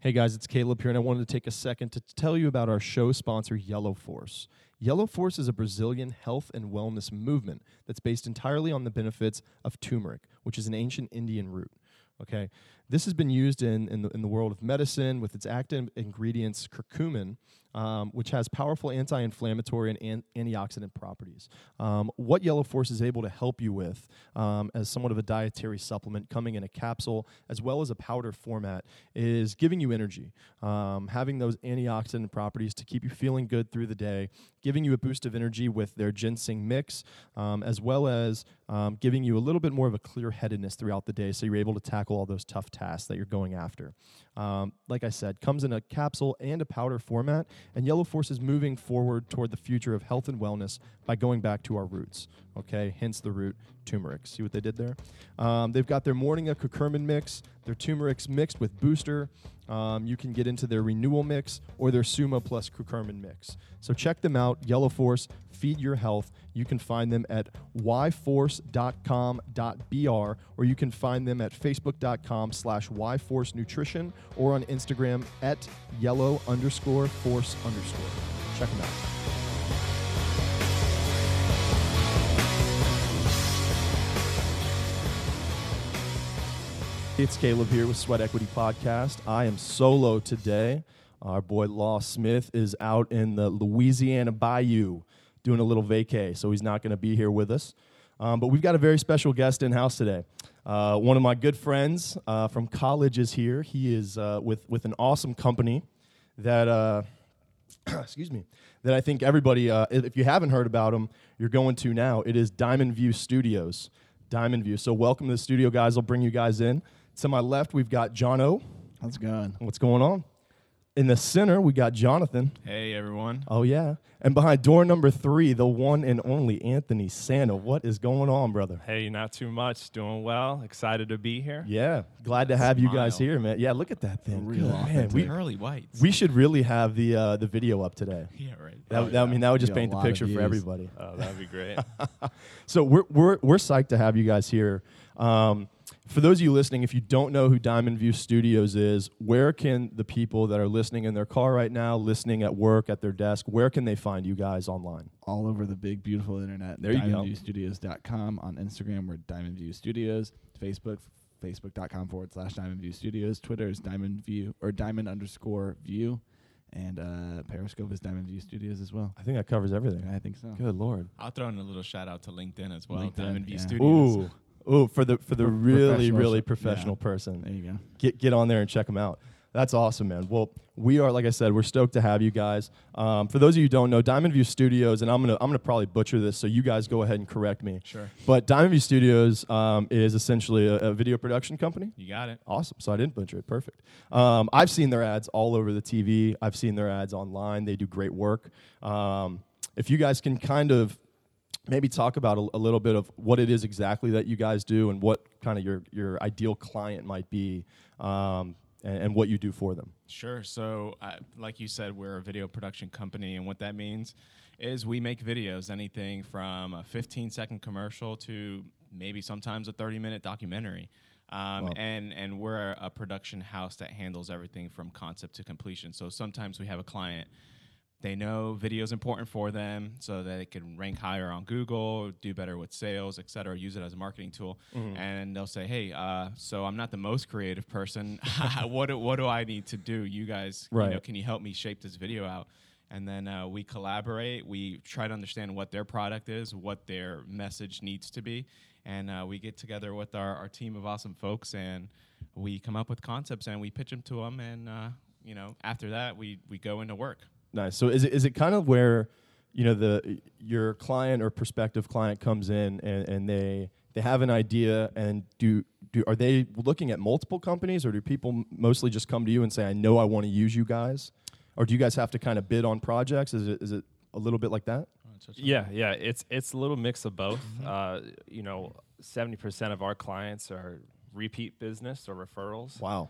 Hey guys, it's Caleb here, and I wanted to take a second to tell you about our show sponsor, Yellow Force. Yellow Force is a Brazilian health and wellness movement that's based entirely on the benefits of turmeric, which is an ancient Indian root. Okay, this has been used in the world of medicine with its active ingredients curcumin, which has powerful anti-inflammatory and antioxidant properties. What Yellow Force is able to help you with as somewhat of a dietary supplement coming in a capsule as well as a powder format is giving you energy, having those antioxidant properties to keep you feeling good through the day, giving you a boost of energy with their ginseng mix, as well as giving you a little bit more of a clear-headedness throughout the day so you're able to tackle all those tough tasks that you're going after. Like I said, comes in a capsule and a powder format, and Yellow Force is moving forward toward the future of health and wellness by going back to our roots, okay? Hence the root turmeric. See what they did there? They've got their Morninga curcumin mix, their turmeric's mixed with booster. You can get into their renewal mix or their Suma plus curcumin mix. So check them out, Yellow Force, Feed Your Health. You can find them at yforce.com.br, or you can find them at facebook.com/yforcenutrition or on Instagram at yellow_force_. Check them out. It's Caleb here with Sweat Equity Podcast. I am solo today. Our boy Law Smith is out in the Louisiana Bayou doing a little vacay, so he's not going to be here with us. But we've got a very special guest in-house today. One of my good friends from college is here. He is with an awesome company that, that I think everybody, if you haven't heard about him, you're going to now. It is Diamond View Studios. Diamond View. So welcome to the studio, guys. I'll bring you guys in. To my left, we've got Jono. How's it going? What's going on? In the center, we got Jonathan. Hey, everyone. Oh, yeah. And behind door number 3, the one and only Anthony Santa. What is going on, brother? Hey, not too much. Doing well. Excited to be here. Yeah. Glad to have you guys here, man. Yeah, look at that thing. Real man. We early whites. We should really have the video up today. Yeah, right. That, I mean, that would just paint the picture for everybody. Oh, that'd be great. So we're psyched to have you guys here. For those of you listening, if you don't know who Diamond View Studios is, where can the people that are listening in their car right now, listening at work, at their desk, where can they find you guys online? All over the big, beautiful internet. There you go. DiamondViewStudios.com. On Instagram, we're Diamond View Studios. Facebook, Facebook.com/Diamond View Studios. Twitter is Diamond_View. And Periscope is Diamond View Studios as well. I think that covers everything. I think so. Good Lord. I'll throw in a little shout out to LinkedIn as well. Diamond View Studios. Ooh. Oh, for the really, really professional person. There you go. Get on there and check them out. That's awesome, man. Well, we are, like I said, we're stoked to have you guys. For those of you who don't know, Diamond View Studios, and I'm gonna probably butcher this, so you guys go ahead and correct me. Sure. But Diamond View Studios is essentially a video production company. You got it. Awesome. So I didn't butcher it. Perfect. I've seen their ads all over the TV. I've seen their ads online. They do great work. If you guys can kind of maybe talk about a little bit of what it is exactly that you guys do and what kind of your ideal client might be and what you do for them. Sure. So like you said, we're a video production company, and what that means is we make videos, anything from a 15-second commercial to maybe sometimes a 30-minute documentary. Wow. And we're a production house that handles everything from concept to completion. So sometimes we have a client. They know video is important for them so that it can rank higher on Google, do better with sales, et cetera, use it as a marketing tool. Mm-hmm. And they'll say, hey, so I'm not the most creative person. What do I need to do? You guys, right. You know, can you help me shape this video out? And then we collaborate. We try to understand what their product is, what their message needs to be. And we get together with our team of awesome folks, and we come up with concepts, and we pitch them to them. And, you know, after that, we go into work. Nice. So is it kind of where, you know, your client or prospective client comes in and they have an idea, and are they looking at multiple companies, or do people mostly just come to you and say, I know I want to use you guys? Or do you guys have to kind of bid on projects? Is it a little bit like that? Yeah. It's a little mix of both. 70% of our clients are repeat business or referrals. Wow.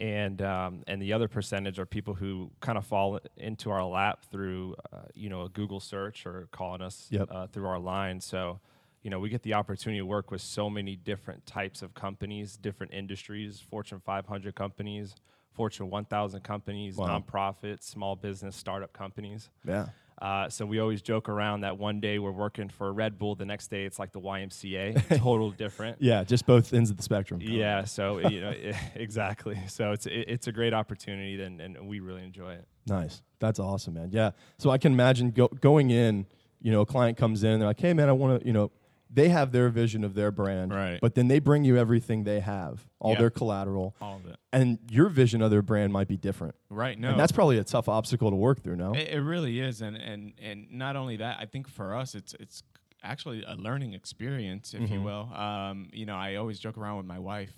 And the other percentage are people who kind of fall into our lap through, a Google search or calling us through our line. So, you know, we get the opportunity to work with so many different types of companies, different industries, Fortune 500 companies, Fortune 1000 companies, wow. nonprofits, small business, startup companies. Yeah. So we always joke around that one day we're working for Red Bull, the next day it's like the YMCA, total different. Yeah, just both ends of the spectrum. Yeah, so you know, exactly. So it's a great opportunity, and we really enjoy it. Nice, that's awesome, man. Yeah, so I can imagine going in. You know, a client comes in, they're like, "Hey, man, I want to," you know. They have their vision of their brand, right. But then they bring you everything they have, all their collateral, all of it. And your vision of their brand might be different, right? No, and that's probably a tough obstacle to work through. No, it really is, and not only that, I think for us, it's actually a learning experience, if you will. You know, I always joke around with my wife.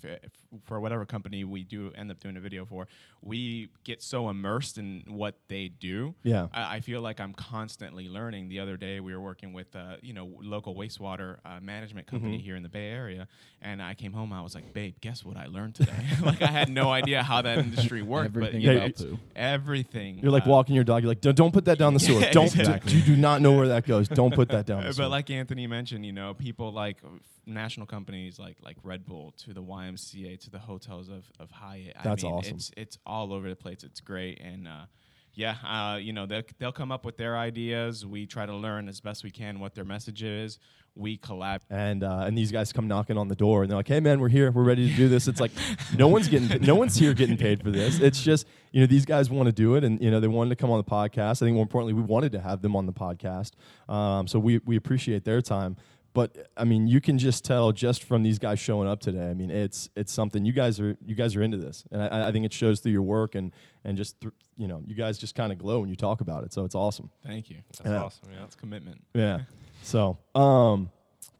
For whatever company we do end up doing a video for, we get so immersed in what they do. Yeah, I feel like I'm constantly learning. The other day we were working with local wastewater management company here in the Bay Area, and I came home. I was like, "Babe, guess what I learned today?" Like I had no idea how that industry worked, everything but you know, everything. You're like walking your dog. You're like, "Don't put that down the sewer. Don't. Exactly. You do not know where that goes. Don't put that down." The sewer. But like Anthony mentioned, you know, people like national companies like Red Bull to the YMCA to the hotels of Hyatt. That's awesome. It's all over the place. It's great. And you know, they'll come up with their ideas. We try to learn as best we can what their message is. We collab. And these guys come knocking on the door and they're like, "Hey man, we're here. We're ready to do this." It's like no one's here getting paid for this. It's just, you know, these guys want to do it, and you know, they wanted to come on the podcast. I think more importantly, we wanted to have them on the podcast. So we appreciate their time. But I mean, you can just tell just from these guys showing up today. I mean, it's something. You guys are into this, and I think it shows through your work and just you know, you guys just kind of glow when you talk about it. So it's awesome. Thank you. That's awesome. Yeah, that's commitment. Yeah. So, kind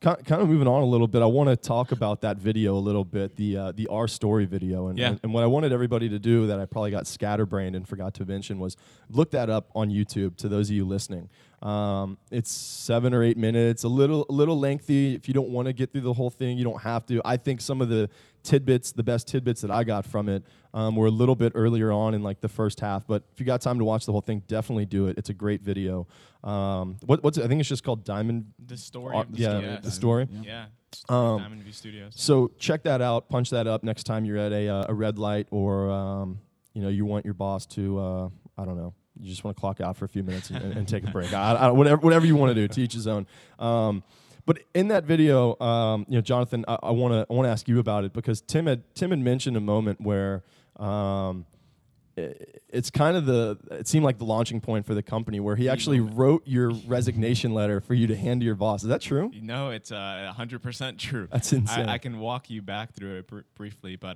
of moving on a little bit, I want to talk about that video a little bit, the Our Story video. And what I wanted everybody to do that I probably got scatterbrained and forgot to mention was look that up on YouTube to those of you listening. It's 7 or 8 minutes, a little lengthy. If you don't want to get through the whole thing, you don't have to. I think some of the best tidbits that I got from it were a little bit earlier on in like the first half. But if you got time to watch the whole thing, definitely do it. It's a great video. What's it? I think it's just called Diamond. The Story. The Story. Yeah. Diamond View Studios. So check that out. Punch that up next time you're at a red light or you know, you want your boss to I don't know. You just want to clock out for a few minutes and take a break. Whatever you want to do, to each his own. But in that video, you know, Jonathan, I want to ask you about it because Tim had mentioned a moment where it seemed like the launching point for the company where he actually wrote your resignation letter for you to hand to your boss. Is that true? No, it's 100% true. That's insane. I can walk you back through it briefly, but.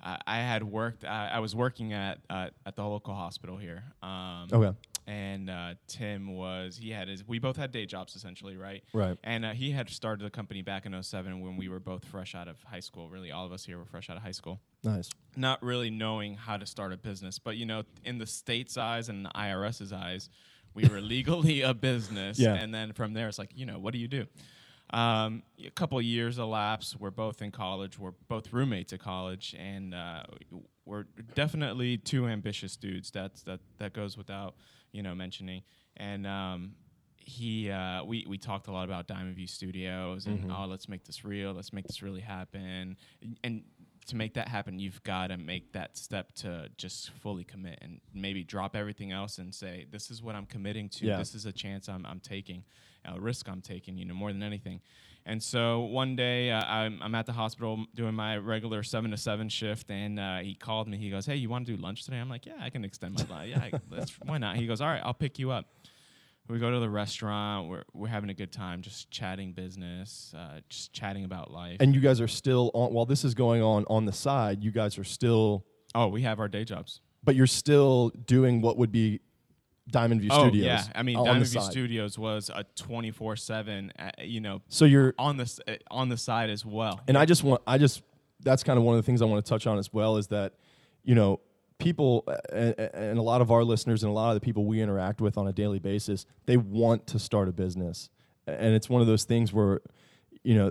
I had worked. I was working at the local hospital here. Okay. And Tim was. We both had day jobs essentially, right? Right. And he had started the company back in 2007 when we were both fresh out of high school. Really, all of us here were fresh out of high school. Nice. Not really knowing how to start a business, but you know, in the state's eyes and the IRS's eyes, we were legally a business. Yeah. And then from there, it's like, you know, what do you do? A couple years elapsed. We're both in college. We're both roommates at college, and we're definitely two ambitious dudes. That goes without, you know, mentioning. And we talked a lot about Diamond View Studios and let's make this real. Let's make this really happen. And to make that happen, you've got to make that step to just fully commit and maybe drop everything else and say, "This is what I'm committing to. Yeah. This is a chance I'm taking." A risk I'm taking, you know, more than anything. And so one day I'm at the hospital doing my regular 7 to 7 shift, and he called me. He goes, "Hey, you want to do lunch today?" I'm like, "Yeah, I can extend my life. Yeah, why not?" He goes, "All right, I'll pick you up." We go to the restaurant. We're having a good time, just chatting business, just chatting about life. And you guys are still while this is going on the side. You guys are still. Oh, we have our day jobs, but you're still doing what would be. Diamond View Studios. Yeah, I mean Diamond View Studios was a 24/7, you know. So you're on the side as well. And I just that's kind of one of the things I want to touch on as well is that, you know, people and a lot of our listeners and a lot of the people we interact with on a daily basis, they want to start a business, and it's one of those things where, you know,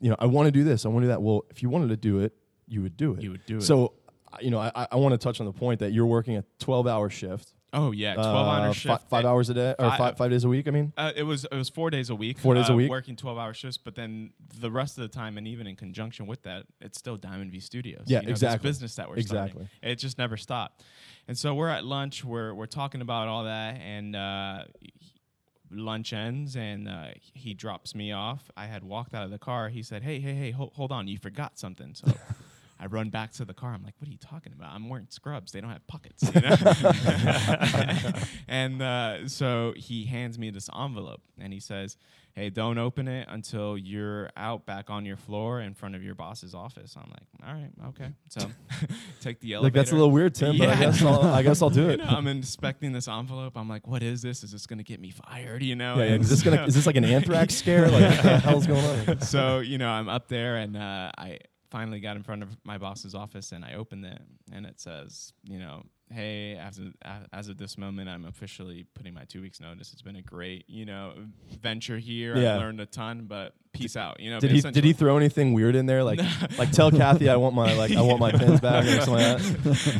you know, I want to do this, I want to do that. Well, if you wanted to do it, you would do it. So, you know, I want to touch on the point that you're working a 12-hour shift. Oh yeah, 12-hour shift. 5 hours a day, or five days a week. I mean, it was 4 days a week. 4 days a week, working 12-hour shifts. But then the rest of the time, and even in conjunction with that, it's still Diamond View Studios. Yeah, you know, exactly. This business that we're starting. It just never stopped. And so we're at lunch. We're talking about all that, and lunch ends, and he drops me off. I had walked out of the car. He said, "Hey, hold on, you forgot something." So. I run back to the car. I'm like, what are you talking about? I'm wearing scrubs. They don't have pockets. You know? And so he hands me this envelope, and he says, hey, don't open it until you're out back on your floor in front of your boss's office. I'm like, all right, okay. So take the elevator. Like, that's a little weird, Tim, yeah. But I guess I'll do it. You know, I'm inspecting this envelope. I'm like, what is this? Is this going to get me fired? You know, yeah, is this like an anthrax scare? Like, what the hell's going on? So, you know, I'm up there, and I finally got in front of my boss's office, and I opened it, and it says, you know, hey, as of this moment, I'm officially putting my 2 weeks notice. It's been a great, you know, venture here. Yeah. I learned a ton, but peace out. You know, did he throw anything weird in there? Like, like tell Kathy I want my I want my pins back or something like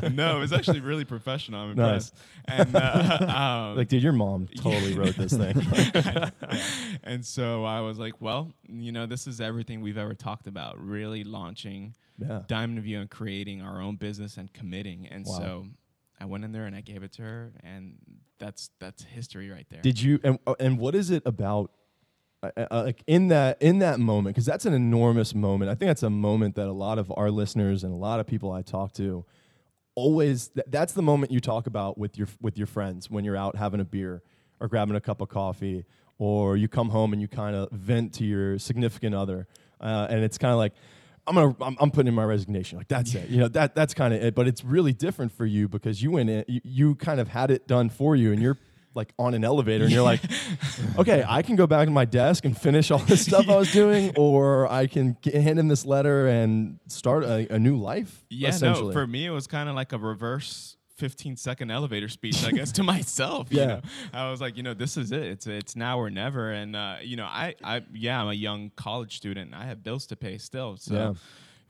that. No, it was actually really professional. I'm impressed. Nice. And like, dude, your mom totally wrote this thing. And so I was like, well, you know, this is everything we've ever talked about. Really launching Diamond View and creating our own business and committing. And so I went in there and I gave it to her, and that's history right there. Did you and what is it about? Like in that moment, because that's an enormous moment. I think that's a moment that a lot of our listeners and a lot of people I talk to always. That's the moment you talk about with your friends when you're out having a beer or grabbing a cup of coffee, or you come home and you kind of vent to your significant other, and it's kind of like I'm putting in my resignation. Like, that's it. You know, that's kind of it. But it's really different for you because you went in, you kind of had it done for you, and you're like on an elevator, and you're like, okay, I can go back to my desk and finish all this stuff I was doing, or I can hand in this letter and start a new life. Yeah, essentially. No, for me, it was kind of like a reverse 15-second elevator speech, I guess, to myself. Yeah. You know? I was like, you know, this is it. It's now or never. And, you know, I'm a young college student. I have bills to pay still. So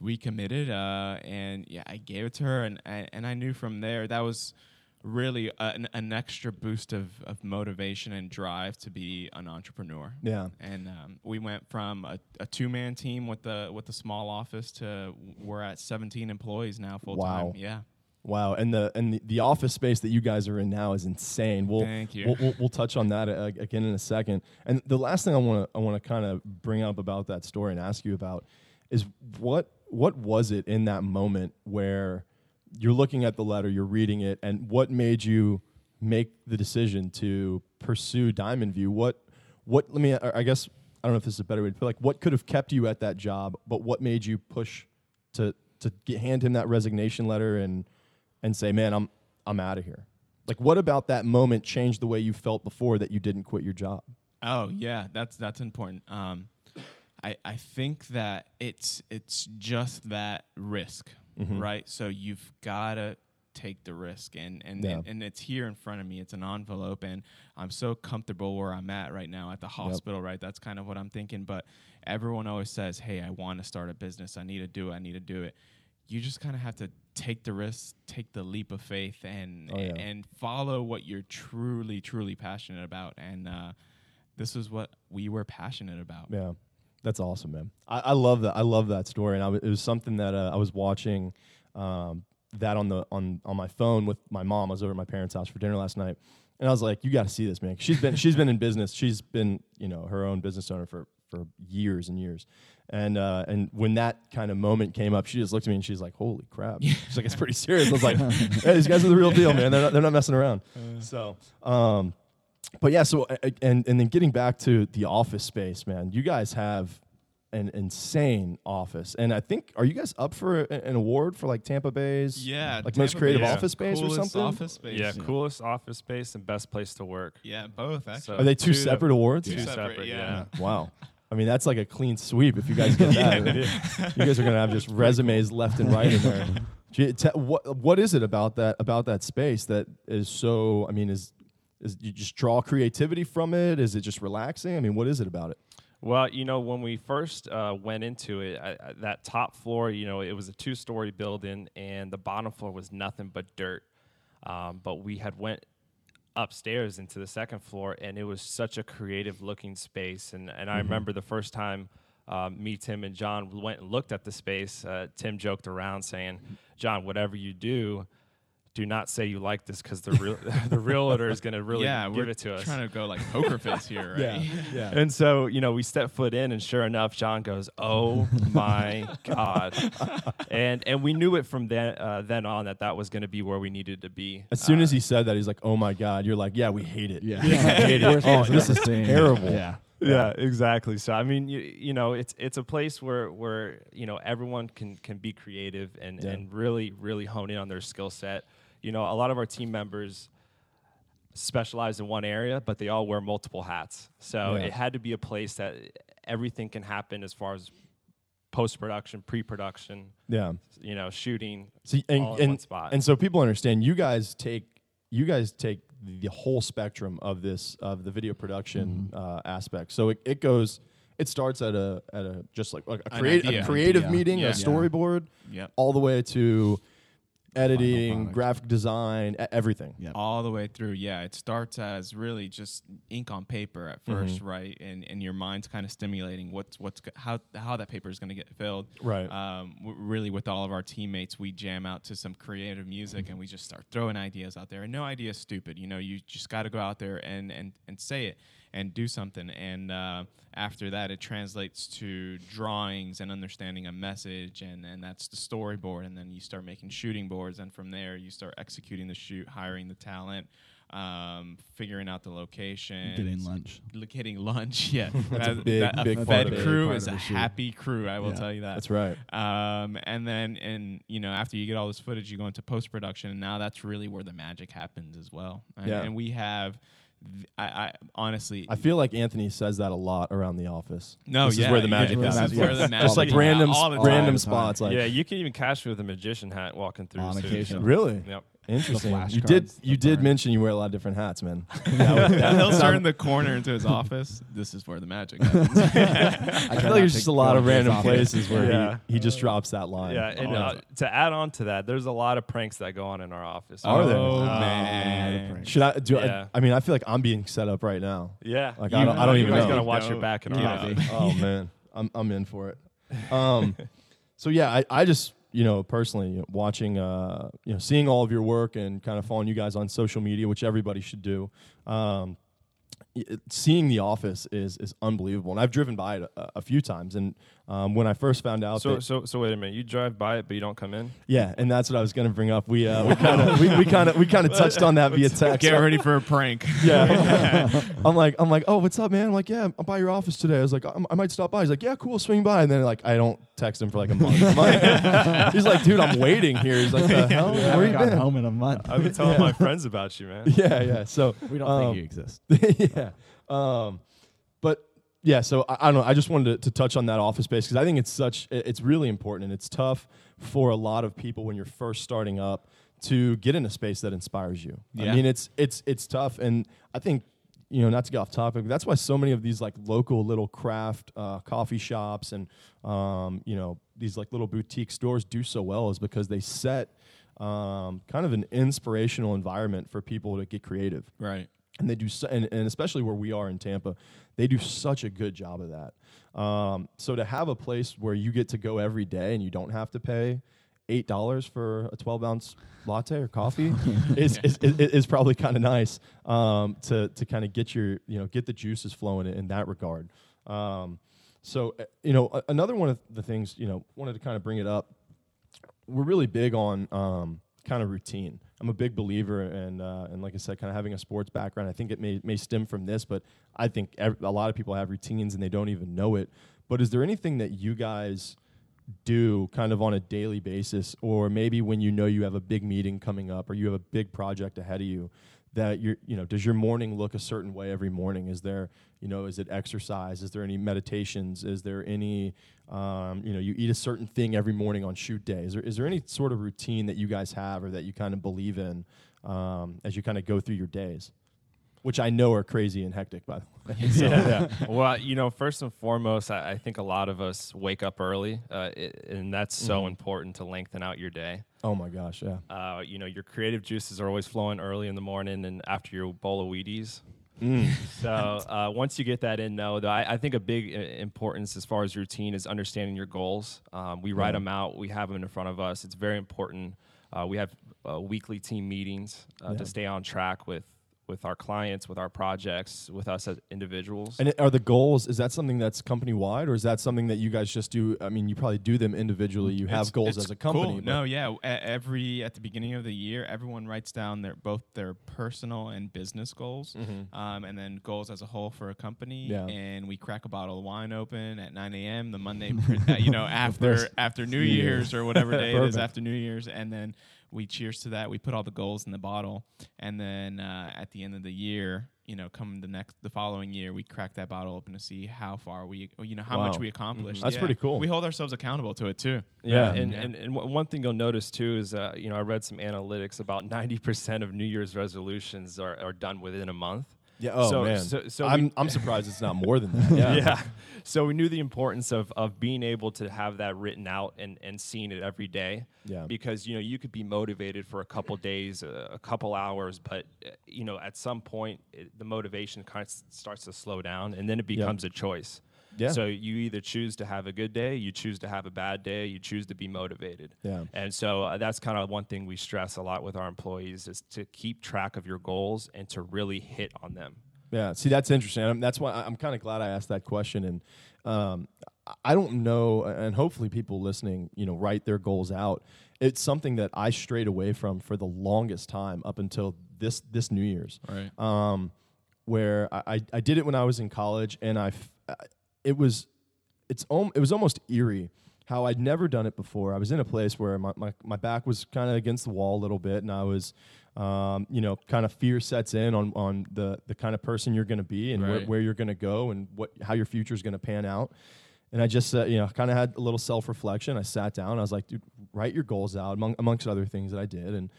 we committed, and I gave it to her, and I knew from there that was really an extra boost of motivation and drive to be an entrepreneur. Yeah. And we went from a two-man team with the small office to we're at 17 employees now full-time. Wow. Yeah. Wow, and the office space that you guys are in now is insane. We'll touch on that again in a second. And the last thing I want to kind of bring up about that story and ask you about is what was it in that moment where you're looking at the letter, you're reading it, and what made you make the decision to pursue Diamond View? I guess I don't know if this is a better way to put it. Like, what could have kept you at that job, but what made you push to hand him that resignation letter and say, man, I'm out of here? Like, what about that moment changed the way you felt before that you didn't quit your job? Oh, yeah, that's important. I think that it's just that risk, right? So you've got to take the risk, and it's here in front of me. It's an envelope, and I'm so comfortable where I'm at right now at the hospital, right? That's kind of what I'm thinking, but everyone always says, hey, I want to start a business. I need to do it. You just kind of have to take the risk, take the leap of faith, and follow what you're truly, truly passionate about. And this is what we were passionate about. Yeah, that's awesome, man. I love that. I love that story, and it was something that I was watching that on my phone with my mom. I was over at my parents' house for dinner last night, and I was like, "You got to see this, man. She's been in business. She's been, you know, her own business owner for years and years." And when that kind of moment came up, she just looked at me and she's like, holy crap. She's like, it's pretty serious. I was like, hey, these guys are the real deal, man. They're not messing around. So then getting back to the office space, man, you guys have an insane office. And I think, are you guys up for an award for like Tampa Bay's most creative office space or something? Office space. Yeah, coolest office space and best place to work. Yeah, both actually. So are they two separate awards? Two separate. Wow. I mean, that's like a clean sweep if you guys get that. You guys are going to have just resumes left and right in there. What is it about that space that is so, I mean, is you just draw creativity from it? Is it just relaxing? I mean, what is it about it? Well, you know, when we first went into it, that top floor, you know, it was a two-story building, and the bottom floor was nothing but dirt. But we had went upstairs into the second floor, and it was such a creative looking space. And I remember the first time me, Tim, and John went and looked at the space. Tim joked around saying, "John, whatever you do, do not say you like this because the realtor is going to really give it to us." Yeah, we're trying to go like poker face here, right? Yeah. And so, you know, we stepped foot in, and sure enough, John goes, "Oh my God!" And we knew it from then on that was going to be where we needed to be. As soon as he said that, he's like, "Oh my God!" You're like, "Yeah, we hate it. Yeah. Hate it. Oh, this is terrible." Yeah, exactly. So I mean, you know, it's a place where you know everyone can be creative and really hone in on their skill set. You know, a lot of our team members specialize in one area, but they all wear multiple hats. So it had to be a place that everything can happen as far as post-production, pre-production, you know, shooting, all in one spot. And so people understand you guys take the whole spectrum of the video production aspect. So it goes. It starts at a just like a creative meeting, a storyboard, all the way to editing, graphic design, everything. Yep. All the way through, it starts as really just ink on paper at first, right? And your mind's kind of stimulating how that paper is going to get filled. Right. Really, with all of our teammates, we jam out to some creative music, and we just start throwing ideas out there. And no idea is stupid. You know, you just got to go out there and say it and do something. And after that, it translates to drawings and understanding a message, and that's the storyboard. And then you start making shooting boards, and from there, you start executing the shoot, hiring the talent, figuring out the location. Getting lunch, yeah. That's a big part of it. Crew is a happy crew, I will tell you that. That's right. And then, you know, after you get all this footage, you go into post-production, and now that's really where the magic happens as well. And we have... I feel like Anthony says that a lot around the office. This is where the magic happens. Just like random spots. Like you can even catch me with a magician hat walking through. On occasion, really? Yep. Interesting. You did mention you wear a lot of different hats, man. He'll turn the corner into his office. This is where the magic happens. I feel like there's just a lot of random places where he just drops that line. Yeah, and to add on to that, there's a lot of pranks that go on in our office. Are there? Oh, man. Should I do? Yeah. I mean, I feel like I'm being set up right now. Yeah. Like I don't even know. You guys gotta watch your back in our office. Oh man, I'm in for it. So yeah, I just. You know, personally, watching, you know, seeing all of your work and kind of following you guys on social media, which everybody should do. Seeing the office is unbelievable, and I've driven by it a few times. And when I first found out, so wait a minute, you drive by it, but you don't come in? Yeah, and that's what I was going to bring up. We kind of touched on that via text. Get ready for a prank. Yeah, I'm like, oh, what's up, man? I'm like, yeah, I'm by your office today. I was like, I might stop by. He's like, yeah, cool, swing by. And then like, I don't text him for like a month. He's like, dude, I'm waiting here. He's like, the hell, where you been? Home in a month. I've been telling my friends about you, man. Yeah. So we don't think you exist. So I don't know. I just wanted to touch on that office space because I think it's really important, and it's tough for a lot of people when you're first starting up to get in a space that inspires you. Yeah. I mean, it's tough, and I think, you know, not to get off topic, but that's why so many of these like local little craft coffee shops and you know, these like little boutique stores do so well is because they set kind of an inspirational environment for people to get creative. Right. And they do, and especially where we are in Tampa, they do such a good job of that. So to have a place where you get to go every day and you don't have to pay $8 for a 12-ounce latte or coffee is probably kind of nice to kind of get your, you know, get the juices flowing in that regard. So you know, another one of the things, you know, wanted to kind of bring it up. We're really big on kind of routine. I'm a big believer, and like I said, kind of having a sports background, I think it may stem from this, but I think a lot of people have routines and they don't even know it. But is there anything that you guys do kind of on a daily basis, or maybe when you know you have a big meeting coming up or you have a big project ahead of you, that you know, does your morning look a certain way every morning? Is there, you know, is it exercise? Is there any meditations? Is there any, you know, you eat a certain thing every morning on shoot day? Is there any sort of routine that you guys have or that you kind of believe in as you kind of go through your days? which I know are crazy and hectic, by the way. So, yeah. Well, you know, first and foremost, I think a lot of us wake up early, and that's so important to lengthen out your day. Oh, my gosh, yeah. You know, your creative juices are always flowing early in the morning and after your bowl of Wheaties. So once you get that in, though, I think a big importance as far as routine is understanding your goals. We write them out. We have them in front of us. It's very important. We have weekly team meetings to stay on track with our clients, with our projects, with us as individuals. And are the goals, is that something that's company-wide, or is that something that you guys just do? I mean, you probably do them individually. You have goals as a company. Cool. No, yeah. At the beginning of the year, everyone writes down both their personal and business goals, and then goals as a whole for a company. Yeah. And we crack a bottle of wine open at 9 a.m. the Monday, after New Year's or whatever day it is after New Year's, and then we cheers to that. We put all the goals in the bottle, and then at the end of the year, come the following year, we crack that bottle open to see how far much we accomplished. That's pretty cool. We hold ourselves accountable to it too. Yeah, and one thing you'll notice too is I read some analytics about 90% of New Year's resolutions are done within a month. Yeah. Oh, man. So I'm surprised it's not more than that. Yeah. Yeah. So we knew the importance of being able to have that written out and seeing it every day. Yeah. Because, you could be motivated for a couple days, a couple hours, but, at some point the motivation kind of starts to slow down, and then it becomes a choice. Yeah. So you either choose to have a good day, you choose to have a bad day, you choose to be motivated. Yeah. And so that's kind of one thing we stress a lot with our employees is to keep track of your goals and to really hit on them. Yeah. See, that's interesting. That's why I'm kind of glad I asked that question. And I don't know, and hopefully people listening, write their goals out. It's something that I strayed away from for the longest time up until this New Year's. Right. Where I did it when I was in college, and It was almost eerie how I'd never done it before. I was in a place where my back was kind of against the wall a little bit, and I was, kind of fear sets in on the kind of person you're going to be and where you're going to go and how your future is going to pan out. And I just, kind of had a little self-reflection. I sat down. I was like, dude, write your goals out, amongst other things that I did. And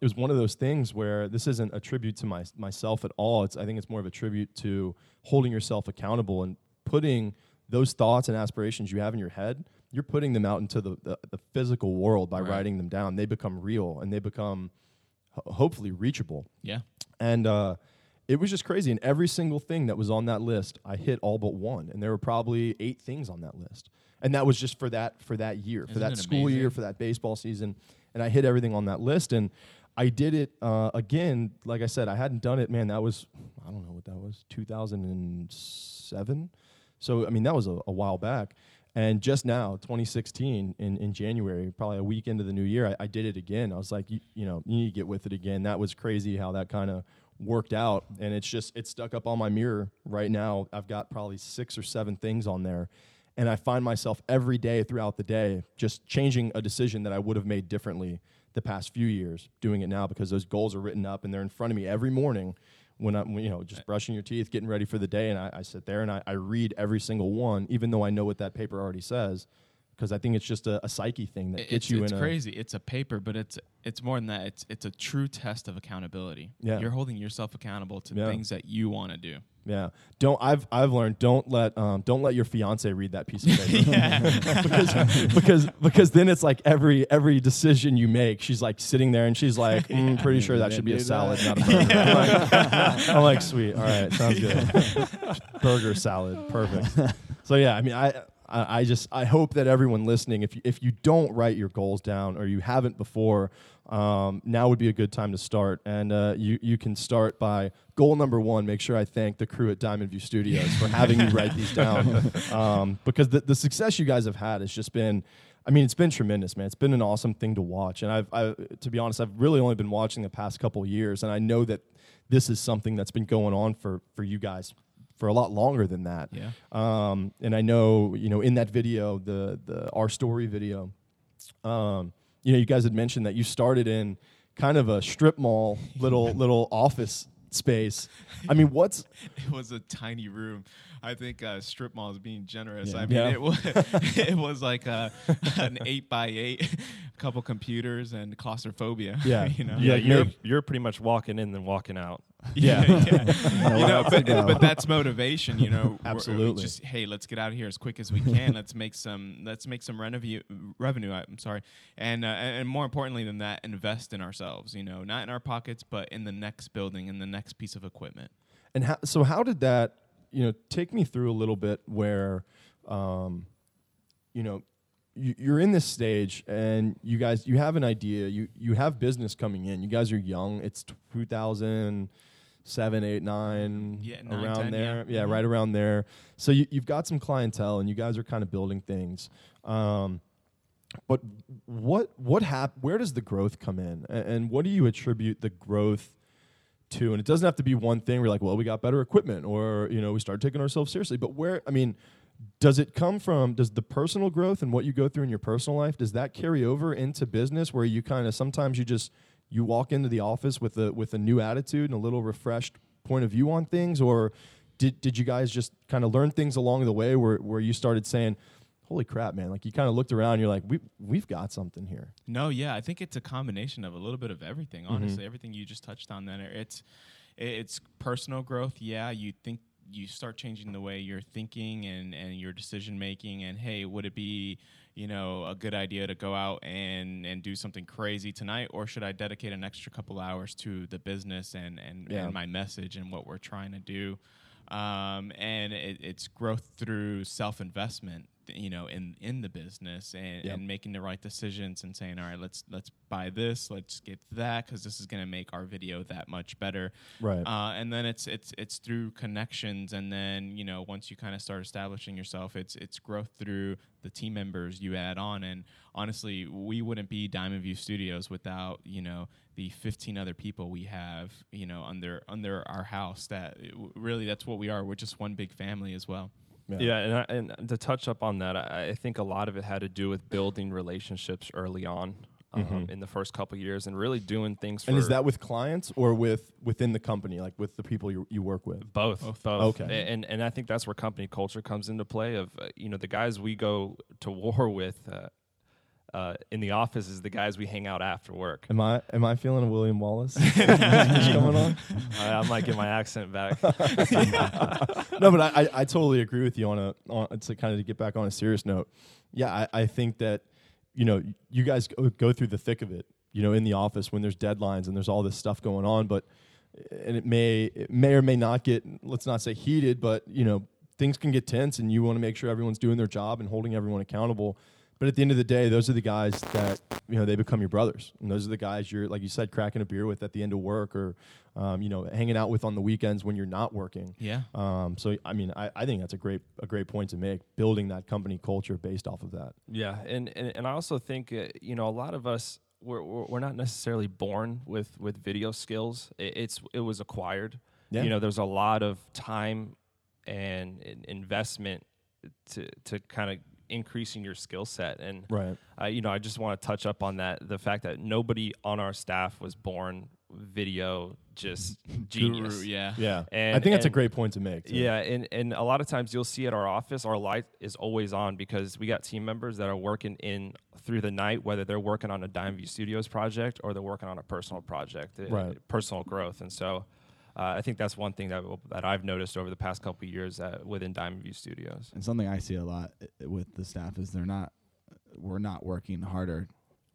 it was one of those things where this isn't a tribute to myself at all. I think it's more of a tribute to holding yourself accountable and putting those thoughts and aspirations you have in your head, you're putting them out into the physical world by writing them down. They become real, and they become hopefully reachable. Yeah. And it was just crazy. And every single thing that was on that list, I hit all but one. And there were probably 8 things on that list. And that was just for that year, for that school year, for that baseball season. And I hit everything on that list. And I did it again. Like I said, I hadn't done it. Man, that was, I don't know what that was, 2007. So, I mean, that was a while back. And just now, 2016, in January, probably a week into the new year, I did it again. I was like, you need to get with it again. That was crazy how that kind of worked out. And it's stuck up on my mirror right now. I've got probably 6 or 7 things on there. And I find myself every day throughout the day just changing a decision that I would have made differently the past few years, doing it now because those goals are written up and they're in front of me every morning. When I'm, just brushing your teeth, getting ready for the day, and I sit there and I read every single one, even though I know what that paper already says, because I think it's just a psyche thing that gets you in. It's crazy. It's a paper, but it's more than that. It's a true test of accountability. Yeah. You're holding yourself accountable to things that you want to do. Yeah. I've learned don't let your fiance read that piece of paper. because then it's like every decision you make, she's like sitting there and she's like, pretty sure that should be a salad, not a burger. I'm like, sweet, all right, sounds good. Burger salad, perfect. So yeah, I mean, I hope that everyone listening, if you don't write your goals down or you haven't before, now would be a good time to start. And you can start by goal number 1. Make sure I thank the crew at Diamond View Studios for having you write these down, because the success you guys have had has just been, I mean, it's been tremendous, man. It's been an awesome thing to watch. And to be honest, I've really only been watching the past couple of years, and I know that this is something that's been going on for you guys for a lot longer than that. Yeah. And I know, in that video, the Our Story video, you guys had mentioned that you started in kind of a strip mall, little office space. I mean, it was a tiny room. I think strip mall is being generous. Yeah. I mean, it was like an 8x8, a couple computers and claustrophobia. Yeah. You're pretty much walking in then walking out. Yeah. You know, but that's motivation, you know. Absolutely. Just, hey, let's get out of here as quick as we can. Let's make some revenue. I'm sorry. And more importantly than that, invest in ourselves, you know, not in our pockets, but in the next building, in the next piece of equipment. And how did that, you know, take me through a little bit where, you know, you're in this stage and you guys, you have an idea, you have business coming in, you guys are young, it's 2007, 8, 9, yeah, around 9, 10, there. Yeah, right around there. So you've got some clientele and you guys are kind of building things. But where does the growth come in? And what do you attribute the growth to? And it doesn't have to be one thing. We're like, well, we got better equipment or, you know, we started taking ourselves seriously. But where, I mean, does the personal growth and what you go through in your personal life, does that carry over into business where you kind of, sometimes you walk into the office with a new attitude and a little refreshed point of view on things? Or did you guys just kind of learn things along the way where you started saying, holy crap, man, like you kind of looked around and you're like, we've got something here? No, yeah, I think it's a combination of a little bit of everything, honestly. Mm-hmm. Everything you just touched on there. It's personal growth. Yeah, you think, you start changing the way you're thinking and your decision making, and hey, would it be, you know, a good idea to go out and do something crazy tonight, or should I dedicate an extra couple hours to the business and my message and what we're trying to do? And it's growth through self-investment, you know, in the business and making the right decisions and saying, all right, let's buy this, let's get that, because this is going to make our video that much better. Right. And then it's through connections. And then, you know, once you kind of start establishing yourself, it's growth through the team members you add on. And honestly, we wouldn't be Diamond View Studios without, you know, the 15 other people we have, you know, under our house, that really that's what we are. We're just one big family as well. Yeah, and to touch up on that, I think a lot of it had to do with building relationships early on, in the first couple of years, and really doing things for... And is that with clients or within the company, like with the people you work with? Both. Okay. And I think that's where company culture comes into play of, you know, the guys we go to war with... in the office is the guys we hang out after work. Am I feeling a William Wallace? Going on? I might get my accent back. No, but I totally agree with you on to kind of get back on a serious note. Yeah, I think that, you know, you guys go through the thick of it, you know, in the office when there's deadlines and there's all this stuff going on, and it may or may not get, let's not say heated, but, you know, things can get tense and you want to make sure everyone's doing their job and holding everyone accountable. But at the end of the day, those are the guys that, you know, they become your brothers. And those are the guys you're, like you said, cracking a beer with at the end of work or, you know, hanging out with on the weekends when you're not working. Yeah. So, I mean, I think that's a great point to make, building that company culture based off of that. Yeah. And I also think, you know, a lot of us, we're not necessarily born with video skills. It was acquired. Yeah. You know, there's a lot of time and investment to kind of increasing your skill set, and right. You know, I just want to touch up on that, the fact that nobody on our staff was born video just genius. Guru, yeah. And I think that's a great point to make too. Yeah, and a lot of times you'll see at our office, our light is always on because we got team members that are working in through the night, whether they're working on a Diamond View Studios project or they're working on a personal project, right. Personal growth, and so. I think that's one thing that I've noticed over the past couple of years within Diamond View Studios. And something I see a lot with the staff is we're not working harder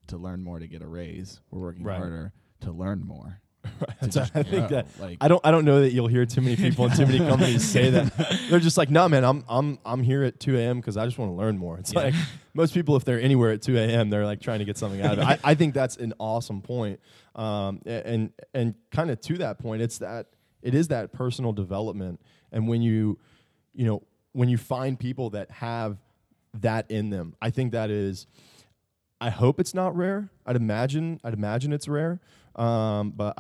to learn more to get a raise. We're working harder to learn more. Right. I think that I don't know that you'll hear too many people in too many companies say that. They're just like, no, man, I'm here at 2 a.m. because I just want to learn more. It's like most people, if they're anywhere at 2 a.m., they're like trying to get something out of it. I think that's an awesome point. And kind of to that point, it is that personal development. And when you find people that have that in them, I think that is. I hope it's not rare. I'd imagine it's rare. But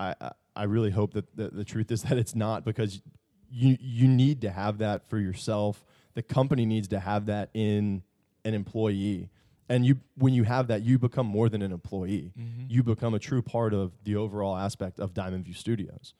I really hope that the truth is that it's not, because you need to have that for yourself. The company needs to have that in an employee. And when you have that, you become more than an employee. Mm-hmm. You become a true part of the overall aspect of Diamond View Studios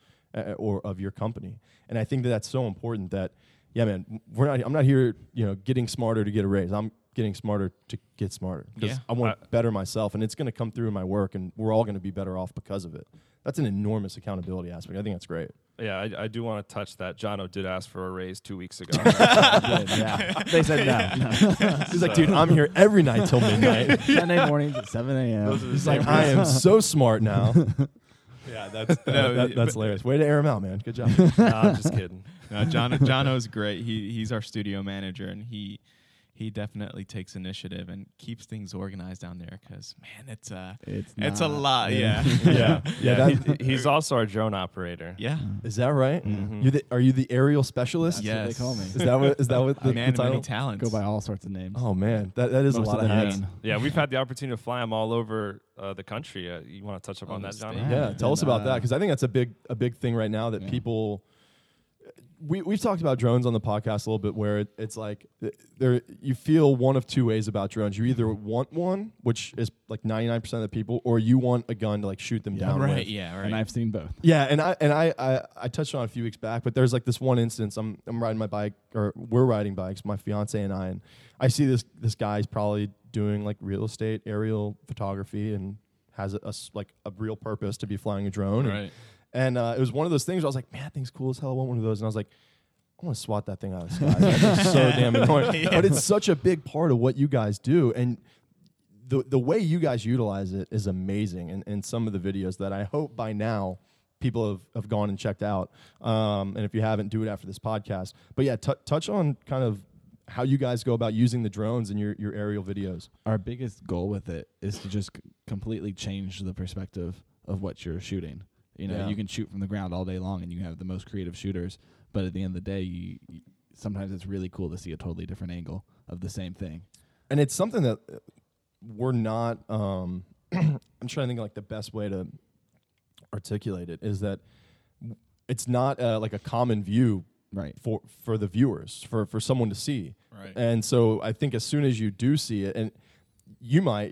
or of your company. And I think that's so important that, yeah, man, I'm not here, you know, getting smarter to get a raise. I'm getting smarter to get smarter, because I want to better myself, and it's going to come through in my work, and we're all going to be better off because of it. That's an enormous accountability aspect. I think that's great. Yeah, I do want to touch that. Jono did ask for a raise 2 weeks ago. They said no. He's like, dude, I'm here every night till midnight. Sunday mornings at 7 a.m. He's like, I am so smart now. Yeah, that's hilarious. Way to air him out, man. Good job. Nah, I'm just kidding. No, Jono's great. He's our studio manager, and he definitely takes initiative and keeps things organized down there, because, man, it's a lot. Yeah. He's also our drone operator. Yeah. Is that right? Mm-hmm. Are you the aerial specialist? Yes. That's what they call me. Is that what the man of many talents. Go by all sorts of names. Oh, man. That is most a lot of hats. Yeah, we've had the opportunity to fly them all over the country. You want to touch up on that, John? Yeah, tell us about that, because I think that's a big thing right now that people... We've talked about drones on the podcast a little bit, where it's like you feel one of two ways about drones. You either want one, which is like 99% of the people, or you want a gun to like shoot them down. Right. With. Yeah. Right. And I've seen both. Yeah. And I touched on it a few weeks back, but there's like this one instance. I'm riding my bike, or we're riding bikes, my fiance and I see this guy's probably doing like real estate aerial photography and has a real purpose to be flying a drone. Right. And it was one of those things where I was like, man, that thing's cool as hell. I want one of those. And I was like, I want to swat that thing out of the sky. That's so damn annoying. Yeah. But it's such a big part of what you guys do. And the way you guys utilize it is amazing. And some of the videos that I hope by now people have gone and checked out. And if you haven't, do it after this podcast. But yeah, touch on kind of how you guys go about using the drones in your aerial videos. Our biggest goal with it is to just completely change the perspective of what you're shooting. You know, you can shoot from the ground all day long, and you have the most creative shooters. But at the end of the day, you sometimes it's really cool to see a totally different angle of the same thing. And it's something that we're not. I'm trying to think of like the best way to articulate it is that it's not like a common view, right? For the viewers, for someone to see. Right. And so I think as soon as you do see it, and you might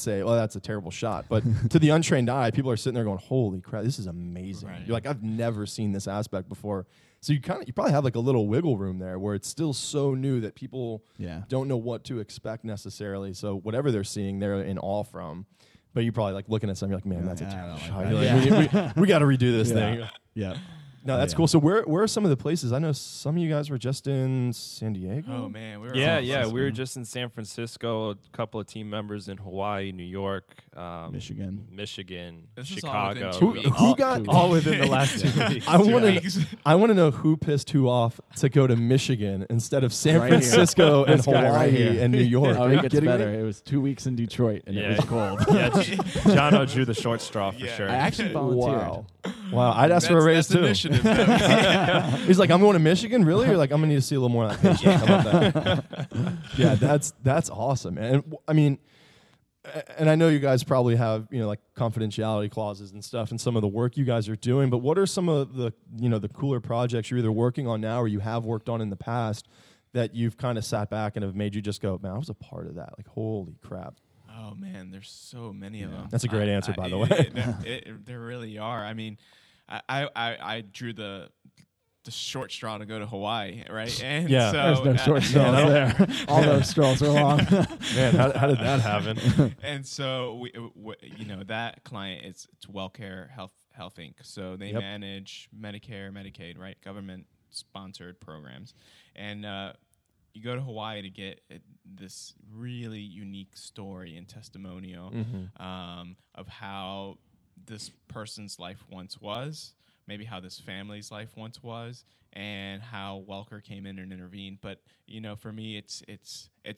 say, "Oh, that's a terrible shot," but to the untrained eye, people are sitting there going, "Holy crap, this is amazing!" Right. You're like, "I've never seen this aspect before." So you probably have like a little wiggle room there where it's still so new that people don't know what to expect necessarily. So whatever they're seeing, they're in awe from. But you're probably like looking at something, you're like, "Man, that's a terrible shot." Like we got to redo this thing. Yeah. No, that's cool. So where are some of the places? I know some of you guys were just in San Diego. Oh, man. We were just in San Francisco, a couple of team members in Hawaii, New York. Michigan, this Chicago. Who got all within the last 2 weeks. I want to know who pissed who off to go to Michigan instead of San Francisco and Hawaii and New York. Oh, it gets better. It was 2 weeks in Detroit, and it was cold. Yeah, Jono drew the short straw for sure. I actually volunteered. Wow, I'd ask for a raise too. He's like, I'm going to Michigan, really? You're like, I'm gonna need to see a little more of that. How about that? Yeah, that's awesome, man. And I mean, and I know you guys probably have like confidentiality clauses and stuff, and some of the work you guys are doing. But what are some of the the cooler projects you're either working on now or you have worked on in the past that you've kind of sat back and have made you just go, man, I was a part of that. Like, holy crap. Oh man, there's so many of them. That's a great answer, by the way. There really are. I mean, I drew the short straw to go to Hawaii, right? And so there's no short straw there. All those straws are long. Man, how did that happen? And so we that client it's WellCare Health Inc. So they manage Medicare, Medicaid, right? Government sponsored programs, and you go to Hawaii to get this really unique story and testimonial of how this person's life once was, maybe how this family's life once was, and how WellCare came in and intervened. But for me, it's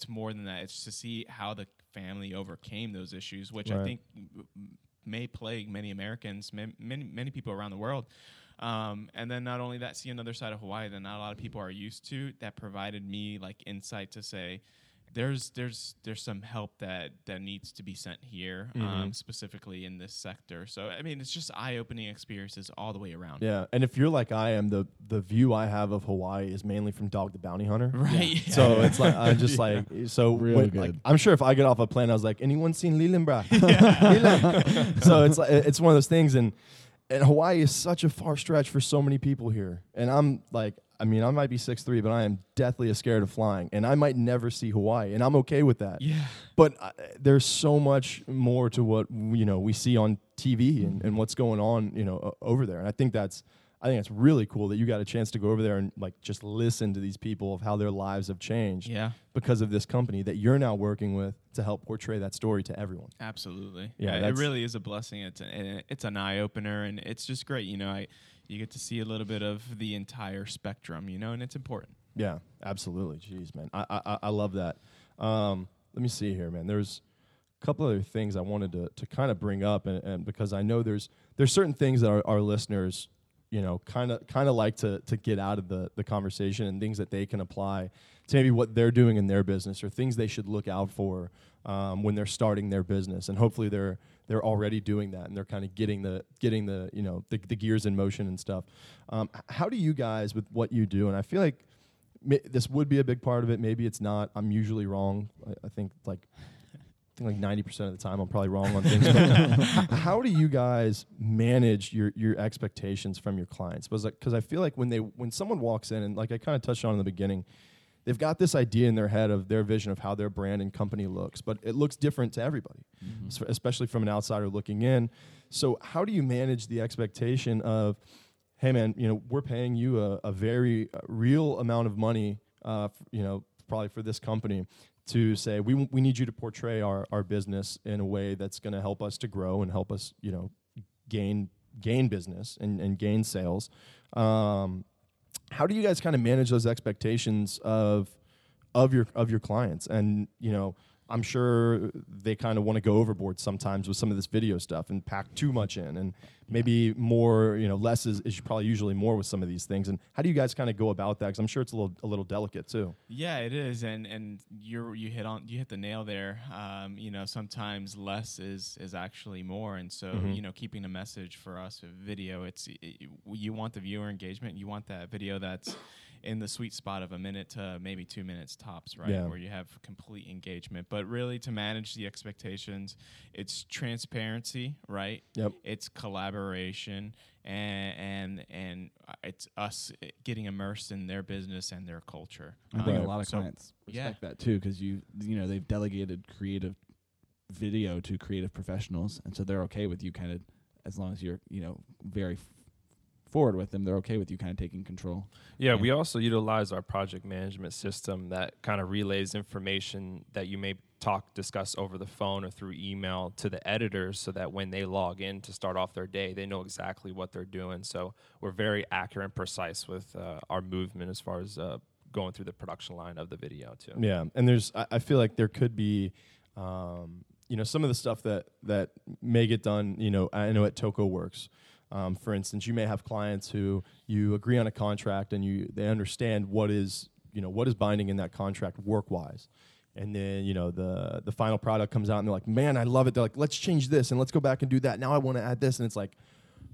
more than that. It's to see how the family overcame those issues, which I think may plague many Americans, many people around the world. And then not only that, see another side of Hawaii that not a lot of people are used to. That provided me like insight to say, there's some help that needs to be sent here, specifically in this sector. So, I mean, it's just eye-opening experiences all the way around. Yeah, and if you're like I am, the view I have of Hawaii is mainly from Dog the Bounty Hunter. Right. Yeah. So it's like, I'm just like, so really good. Like, I'm sure if I get off a plane, I was like, anyone seen Leland, brah? Leland. So it's like, it's one of those things, and Hawaii is such a far stretch for so many people here. And I'm like, I mean, I might be 6'3", but I am deathly scared of flying, and I might never see Hawaii, and I'm okay with that. Yeah. But there's so much more to what we see on TV and what's going on, over there. And I think that's really cool that you got a chance to go over there and just listen to these people of how their lives have changed because of this company that you're now working with to help portray that story to everyone. Absolutely. Yeah, it really is a blessing. It's an eye opener, and it's just great. You get to see a little bit of the entire spectrum, and it's important. Yeah, absolutely. Jeez, man. I love that. Let me see here, man. There's a couple other things I wanted to kind of bring up, and because I know there's certain things that our listeners, kind of like to get out of the conversation, and things that they can apply to maybe what they're doing in their business, or things they should look out for when they're starting their business. And hopefully they're already doing that, and they're kind of getting the the gears in motion and stuff. How do you guys, with what you do, and I feel like this would be a big part of it, maybe it's not, I'm usually wrong. I think 90% of the time I'm probably wrong on things. How do you guys manage your expectations from your clients? Because I feel like when someone walks in, and like I kind of touched on in the beginning, they've got this idea in their head of their vision of how their brand and company looks, but it looks different to everybody, especially from an outsider looking in. So how do you manage the expectation of, hey man, we're paying you a very real amount of money, probably for this company, to say, we need you to portray our business in a way that's going to help us to grow and help us, gain business and gain sales. How do you guys kind of manage those expectations of your clients? And, I'm sure they kind of want to go overboard sometimes with some of this video stuff and pack too much in, and maybe more, less is probably usually more with some of these things. And how do you guys kind of go about that? Because I'm sure it's a little delicate too. Yeah, it is, and you hit the nail there. Sometimes less is actually more, and so keeping a message for us with video, you want the viewer engagement, you want that video that's in the sweet spot of a minute to maybe 2 minutes tops, right? Yeah. Where you have complete engagement. But really, to manage the expectations, it's transparency, right? Yep. It's collaboration, and it's us getting immersed in their business and their culture. I think a lot of clients respect that too, because they've delegated creative video to creative professionals, and so they're okay with you kind of, as long as you're very forward with them, they're okay with you kind of taking control. Yeah, we also utilize our project management system that kind of relays information that you may discuss over the phone or through email to the editors, so that when they log in to start off their day, they know exactly what they're doing. So we're very accurate and precise with our movement as far as going through the production line of the video too. Yeah, and I feel like there could be some of the stuff that may get done, I know at Toco Works. For instance, you may have clients who you agree on a contract, and they understand what is binding in that contract work-wise. And then, the final product comes out, and they're like, man, I love it. They're like, let's change this, and let's go back and do that. Now I want to add this. And it's like,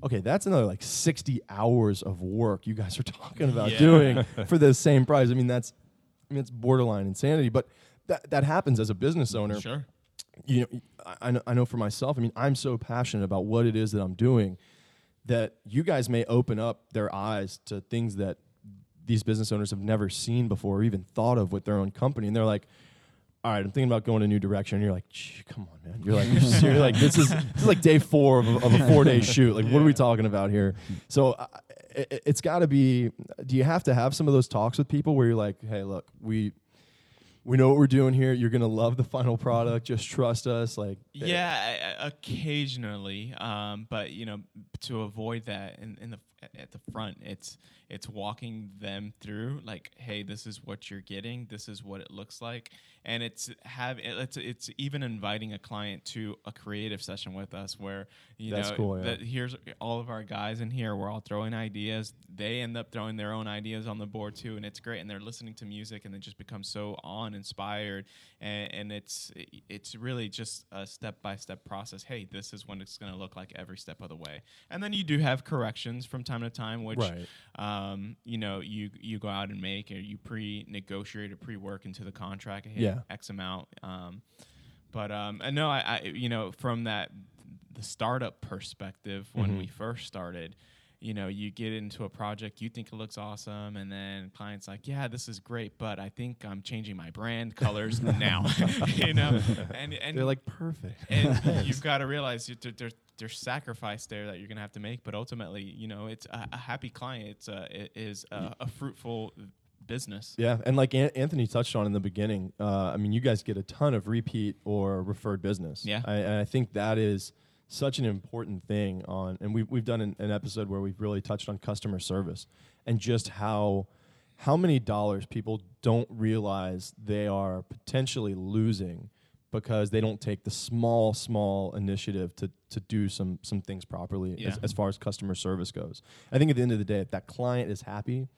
okay, that's another 60 hours of work you guys are talking about doing for the same price. I mean, it's borderline insanity, but that happens as a business owner. Sure. I know for myself, I mean, I'm so passionate about what it is that I'm doing, that you guys may open up their eyes to things that these business owners have never seen before or even thought of with their own company. And they're like, all right, I'm thinking about going a new direction. And you're like, come on, man. You're like, you're like, this is like day four of a 4-day shoot. Like, what are we talking about here? So it's got to be, do you have to have some of those talks with people where you're like, hey, look, we know what we're doing here. You're going to love the final product. Just trust us. Occasionally. But, to avoid that at the front, it's walking them through hey, this is what you're getting. This is what it looks like. And it's even inviting a client to a creative session with us where, here's all of our guys in here. We're all throwing ideas. They end up throwing their own ideas on the board too. And it's great. And they're listening to music, and they just become so inspired. And it's really just a step-by-step process. Hey, this is what it's going to look like every step of the way. And then you do have corrections from time to time, which, you go out and make, or you pre-negotiate or pre-work into the contract. Hey, X amount. From the startup perspective, when we first started, you know, you get into a project, you think it looks awesome, and then client's like, yeah, this is great, but I think I'm changing my brand colors now, you know? And they're like, perfect. And you've got to realize there's sacrifice there that you're going to have to make, but ultimately, you know, it's a happy client. It is a fruitful business. Yeah, and like Anthony touched on in the beginning, I mean, you guys get a ton of repeat or referred business. Yeah, I think that is such an important thing. And we've done an episode where we've really touched on customer service and just how many dollars people don't realize they are potentially losing because they don't take the small initiative to do some things properly. Yeah. as far as customer service goes. I think at the end of the day, if that client is happy,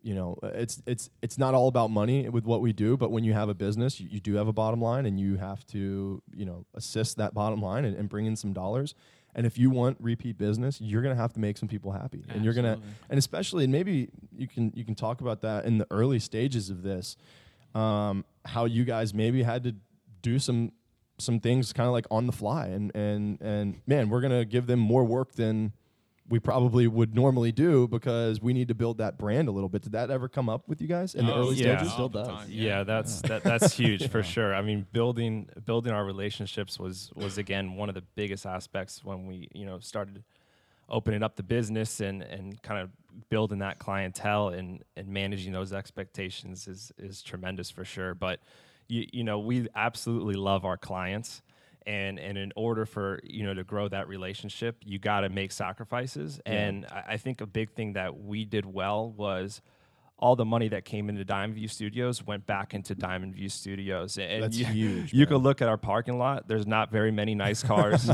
you know, it's not all about money with what we do, but when you have a business, you do have a bottom line, and you have to, you know, assist that bottom line and bring in some dollars. And if you want repeat business, you're going to have to make some people happy. Absolutely. And you're going to, and especially, and maybe you can talk about that in the early stages of this, how you guys maybe had to do some things kind of like on the fly, and man, we're going to give them more work than we probably would normally do because we need to build that brand a little bit. Did that ever come up with you guys in the early stages? Still does. Time, yeah. That's huge for sure. I mean, building our relationships was again one of the biggest aspects when we, you know, started opening up the business and kind of building that clientele and managing those expectations is tremendous for sure. But you know, we absolutely love our clients. And in order for, you know, to grow that relationship, you got to make sacrifices. Yeah. And I think a big thing that we did well was all the money that came into Diamond View Studios went back into Diamond View Studios. And that's huge. You could look at our parking lot. There's not very many nice cars.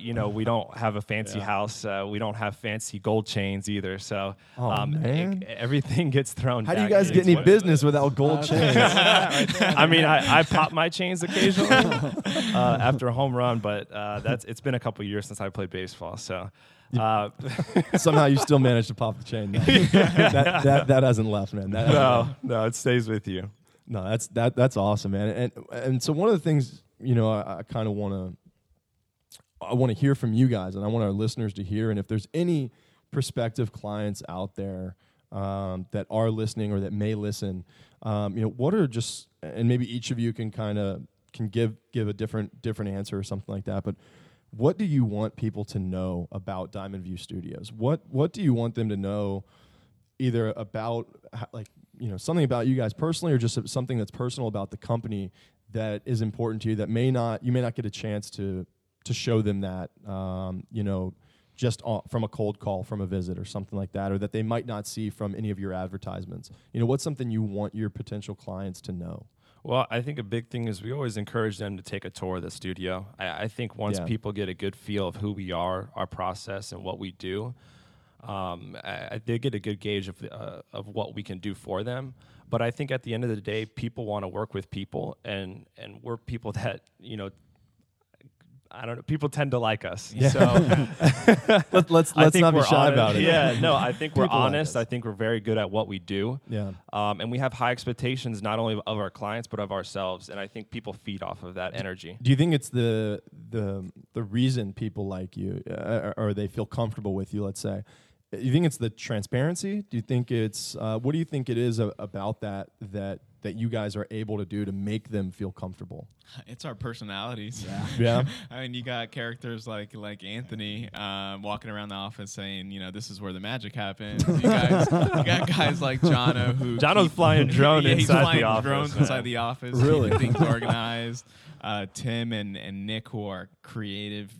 You know, we don't have a fancy house. We don't have fancy gold chains either. So everything gets thrown How back. How do you guys get any business without gold chains? I mean, I pop my chains occasionally. After a home run, but it's been a couple of years since I played baseball, so. Somehow you still managed to pop the chain. That hasn't left, man. No, it stays with you. No, that's awesome, man. And so one of the things, you know, I kind of want to hear from you guys, and I want our listeners to hear. And if there's any prospective clients out there that are listening or that may listen, you know, what are just, and maybe each of you can kind of give a different answer or something like that, but what do you want people to know about Diamond View Studios? What do you want them to know, either about, like, you know, something about you guys personally, or just something that's personal about the company that is important to you that you may not get a chance to show them that, you know, just from a cold call, from a visit or something like that, or that they might not see from any of your advertisements? You know, what's something you want your potential clients to know? Well, I think a big thing is we always encourage them to take a tour of the studio. I think once people get a good feel of who we are, our process, and what we do, they get a good gauge of what we can do for them. But I think at the end of the day, people want to work with people, and we're people that, you know, I don't know, people tend to like us. Yeah. So let's not be shy about it. Yeah, no, I think we're honest. I think we're very good at what we do. Yeah. And we have high expectations, not only of our clients, but of ourselves. And I think people feed off of that energy. Do you think it's the reason people like you, or they feel comfortable with you, let's say? You think it's the transparency? Do you think it's, what do you think it is about that you guys are able to do to make them feel comfortable? It's our personalities. Yeah. I mean, you got characters like Anthony walking around the office saying, you know, this is where the magic happens. You got guys like Jono Jono's flying drone inside the office. He's flying drones inside the office. Really? Things organized. Tim and Nick, who are creative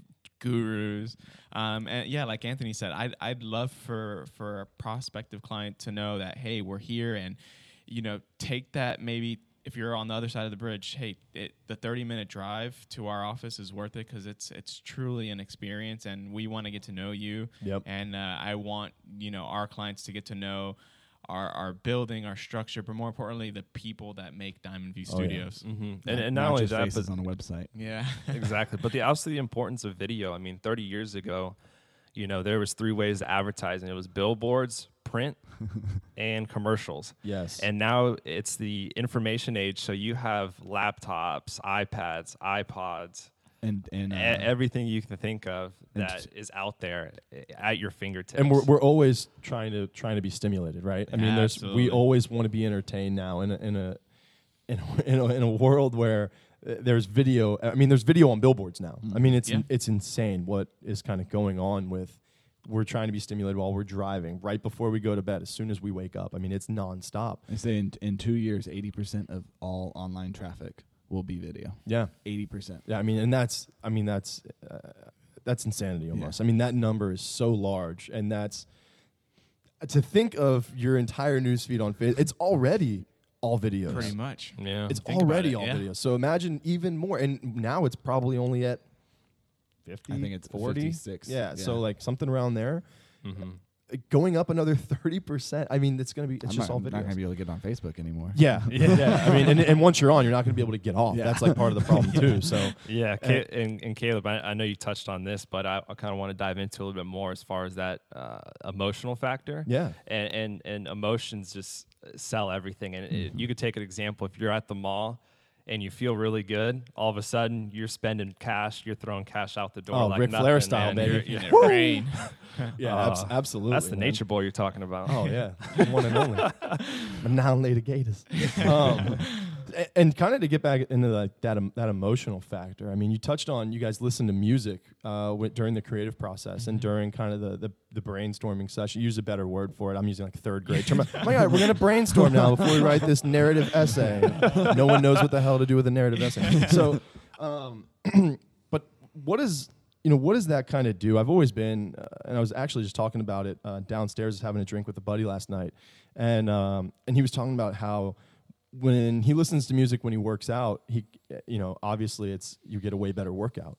gurus. And yeah, like Anthony said, I'd love for a prospective client to know that, hey, we're here, and, you know, take that, maybe if you're on the other side of the bridge, hey, the 30-minute drive to our office is worth it because it's truly an experience, and we want to get to know you. Yep. And I want, you know, our clients to get to know our building, our structure, but more importantly, the people that make Diamond View Studios. Yeah. Mm-hmm. And not only that, but on a website. Yeah, exactly. But also the importance of video. I mean, 30 years ago, you know, there was 3 ways to advertise, and it was billboards, print, and commercials. Yes. And now it's the information age, so you have laptops, iPads, iPods, and everything you can think of that is out there at your fingertips. And we're always trying to be stimulated, right? I mean, we always want to be entertained now in a world where there's video. I mean, there's video on billboards now. Mm-hmm. I mean, it's insane what is kind of going on with. We're trying to be stimulated while we're driving, right before we go to bed, as soon as we wake up. I mean, it's nonstop. I say in 2 years, 80% of all online traffic will be video. Yeah. 80%. Yeah, I mean, and that's insanity almost. Yeah. I mean, that number is so large, and that's, to think of your entire newsfeed on Facebook, it's already all videos. Pretty much. Yeah. It's already all videos. So imagine even more. And now it's probably only at 50, I think it's 40. 56. Yeah, so like something around there. Mm-hmm. Going up another 30%. I mean, it's going to be, all videos. I'm not going to be able to get on Facebook anymore. Yeah. Yeah. I mean, and once you're on, you're not going to be able to get off. Yeah. That's like part of the problem too. So yeah. And Caleb, I know you touched on this, but I kind of want to dive into a little bit more as far as that emotional factor. Yeah. And emotions just sell everything. And you could take an example. If you're at the mall and you feel really good, all of a sudden you're spending cash, you're throwing cash out the door. Oh, like Ric Flair style, man. You're yeah, absolutely. That's the Nature Boy you're talking about. Oh, yeah. One and only. I'm now Lady Gators. And kind of to get back into like that emotional factor, I mean, you touched on, you guys listen to music during the creative process and during kind of the brainstorming session. Use a better word for it. I'm using like third grade term. Oh my God, we're going to brainstorm now before we write this narrative essay. No one knows what the hell to do with a narrative essay. So, but what does that kind of do? I've always been, and I was actually just talking about it downstairs, just having a drink with a buddy last night. And he was talking about how, when he listens to music when he works out, he, obviously you get a way better workout.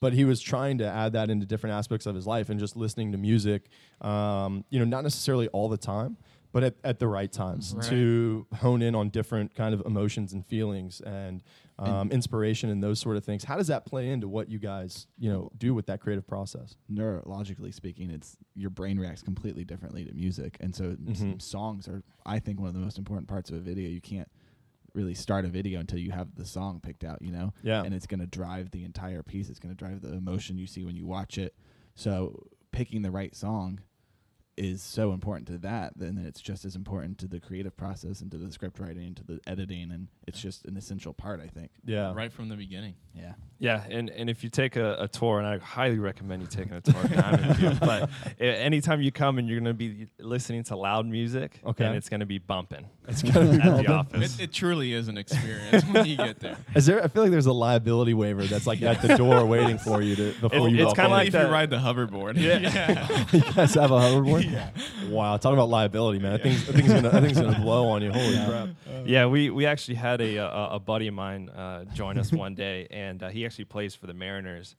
But he was trying to add that into different aspects of his life and just listening to music, not necessarily all the time, but at the right times to hone in on different kind of emotions and feelings and inspiration and those sort of things. How does that play into what you guys, do with that creative process? Neurologically speaking, it's your brain reacts completely differently to music. And so songs are, I think, one of the most important parts of a video. You can't really start a video until you have the song picked out, Yeah. And it's going to drive the entire piece. It's going to drive the emotion you see when you watch it. So picking the right song is so important to that, then it's just as important to the creative process and to the script writing and to the editing, and it's just an essential part, I think. Yeah. Right from the beginning. Yeah. Yeah, and if you take a tour, and I highly recommend you taking a tour of Diamond View, but anytime you come and you're going to be listening to loud music, and it's going to be bumping. It's going to be at the office. It truly is an experience when you get there. I feel like there's a liability waiver that's like at the door waiting for you before you walk in. It's kind of like if you ride the hoverboard. Yeah. You guys have a hoverboard? Yeah. Wow, talking about liability, man. I think it's gonna blow on you. Holy crap! Yeah, we actually had a buddy of mine join us one day, and he actually plays for the Mariners,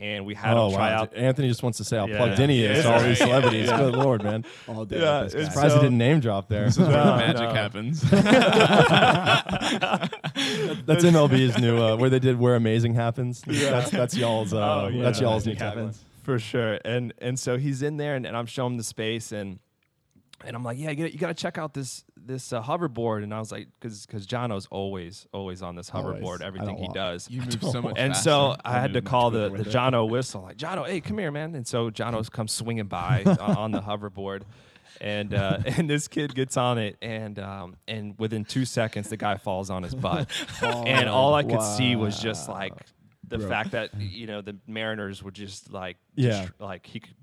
and we had him try out. Anthony just wants to say plugged in he is all these celebrities. Yeah. Good Lord, man! All day. Yeah, surprised he didn't name drop there. This is where the magic happens. That's MLB's new where they did where amazing happens. Yeah. That's y'all's. That's y'all's new tagline. For sure. And so he's in there and I'm showing him the space and I'm like, yeah, you got to check out this hoverboard. And I was like, cause Jono's always on this hoverboard, everything he does. You move so much and faster. So I had to call the Jono whistle, like, Jono, hey, come here, man. And so Jono's come swinging by on the hoverboard and this kid gets on it and within 2 seconds, the guy falls on his butt. And all I could see was just like, the fact that the Mariners were just like, they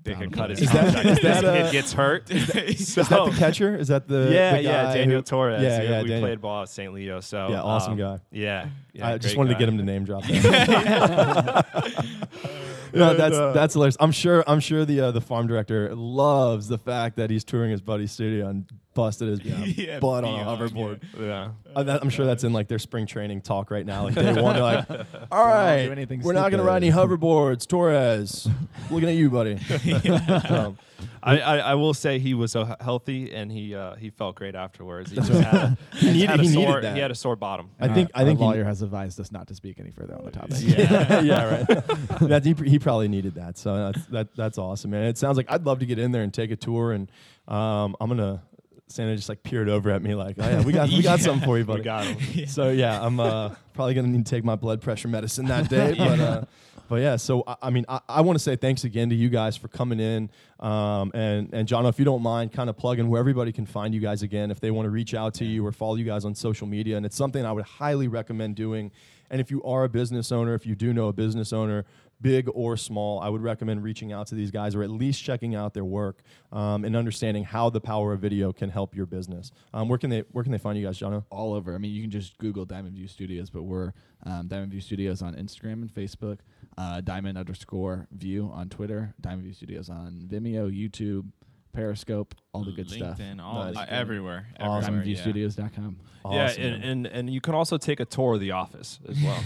could cut his contract. Kid gets hurt. Is that the catcher? Is that the guy Daniel Torres? Yeah, we played ball at St. Leo. So awesome guy. Yeah, I just wanted to get him to name drop that. No, that's hilarious. I'm sure the farm director loves the fact that he's touring his buddy's studio and busted his butt on a hoverboard. Yeah, I'm sure that's in like their spring training talk right now. Like day one, they're like, "All right, we're not gonna ride any hoverboards." Torres, looking at you, buddy. I will say he was healthy and he felt great afterwards. He just he had a sore bottom. I think our lawyer has advised us not to speak any further on the topic. Yeah, right. That he probably needed that. So that's awesome, man. It sounds like I'd love to get in there and take a tour, and I'm gonna Santa just like peered over at me like, oh yeah, we got something for you, buddy. We got him. Yeah. So yeah, I'm probably gonna need to take my blood pressure medicine that day. Yeah. But yeah, so I mean I want to say thanks again to you guys for coming in. And Jono, if you don't mind kind of plugging where everybody can find you guys again if they want to reach out to you or follow you guys on social media. And it's something I would highly recommend doing. And if you are a business owner, if you do know a business owner, big or small, I would recommend reaching out to these guys or at least checking out their work and understanding how the power of video can help your business. Where can they find you guys, Jono? All over. I mean, you can just Google Diamond View Studios, but we're Diamond View Studios on Instagram and Facebook, Diamond_View on Twitter, Diamond View Studios on Vimeo, YouTube, Periscope, all the good LinkedIn, stuff. All everywhere. DiamondViewStudios.com. Awesome. Yeah, and you can also take a tour of the office as well.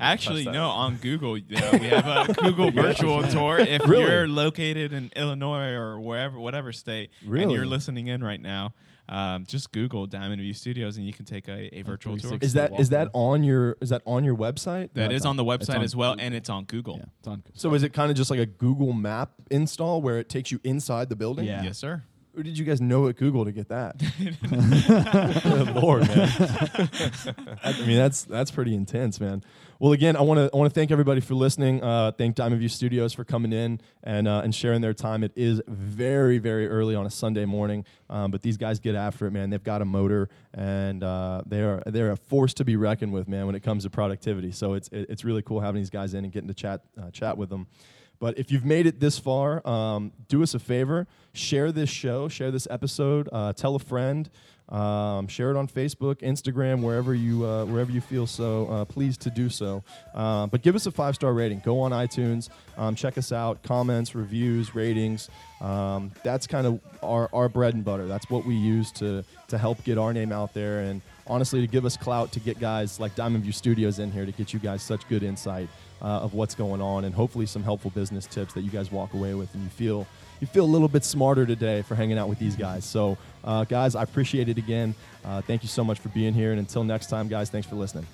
Actually, no, on Google, we have a Google virtual tour. If you're located in Illinois or whatever state, and you're listening in right now, just Google Diamond View Studios and you can take a virtual tour. Is that on your website? That is on the website as well, and it's on Google. Yeah, it's on Google. So is it kind of just like a Google Map install where it takes you inside the building? Yeah. Yes, sir. Who did you guys know at Google to get that? Good Lord, man. I mean, that's pretty intense, man. Well, again, I want to thank everybody for listening. Thank Diamond View Studios for coming in and sharing their time. It is very, very early on a Sunday morning, but these guys get after it, man. They've got a motor, and they're a force to be reckoned with, man, when it comes to productivity. So it's really cool having these guys in and getting to chat with them. But if you've made it this far, do us a favor, share this show, share this episode, tell a friend, share it on Facebook, Instagram, wherever you feel so pleased to do so. But give us a 5-star rating. Go on iTunes, check us out, comments, reviews, ratings. That's kind of our bread and butter. That's what we use to help get our name out there and honestly to give us clout to get guys like Diamond View Studios in here to get you guys such good insight. Of what's going on and hopefully some helpful business tips that you guys walk away with and you feel a little bit smarter today for hanging out with these guys. So guys, I appreciate it again. Thank you so much for being here. And until next time, guys, thanks for listening.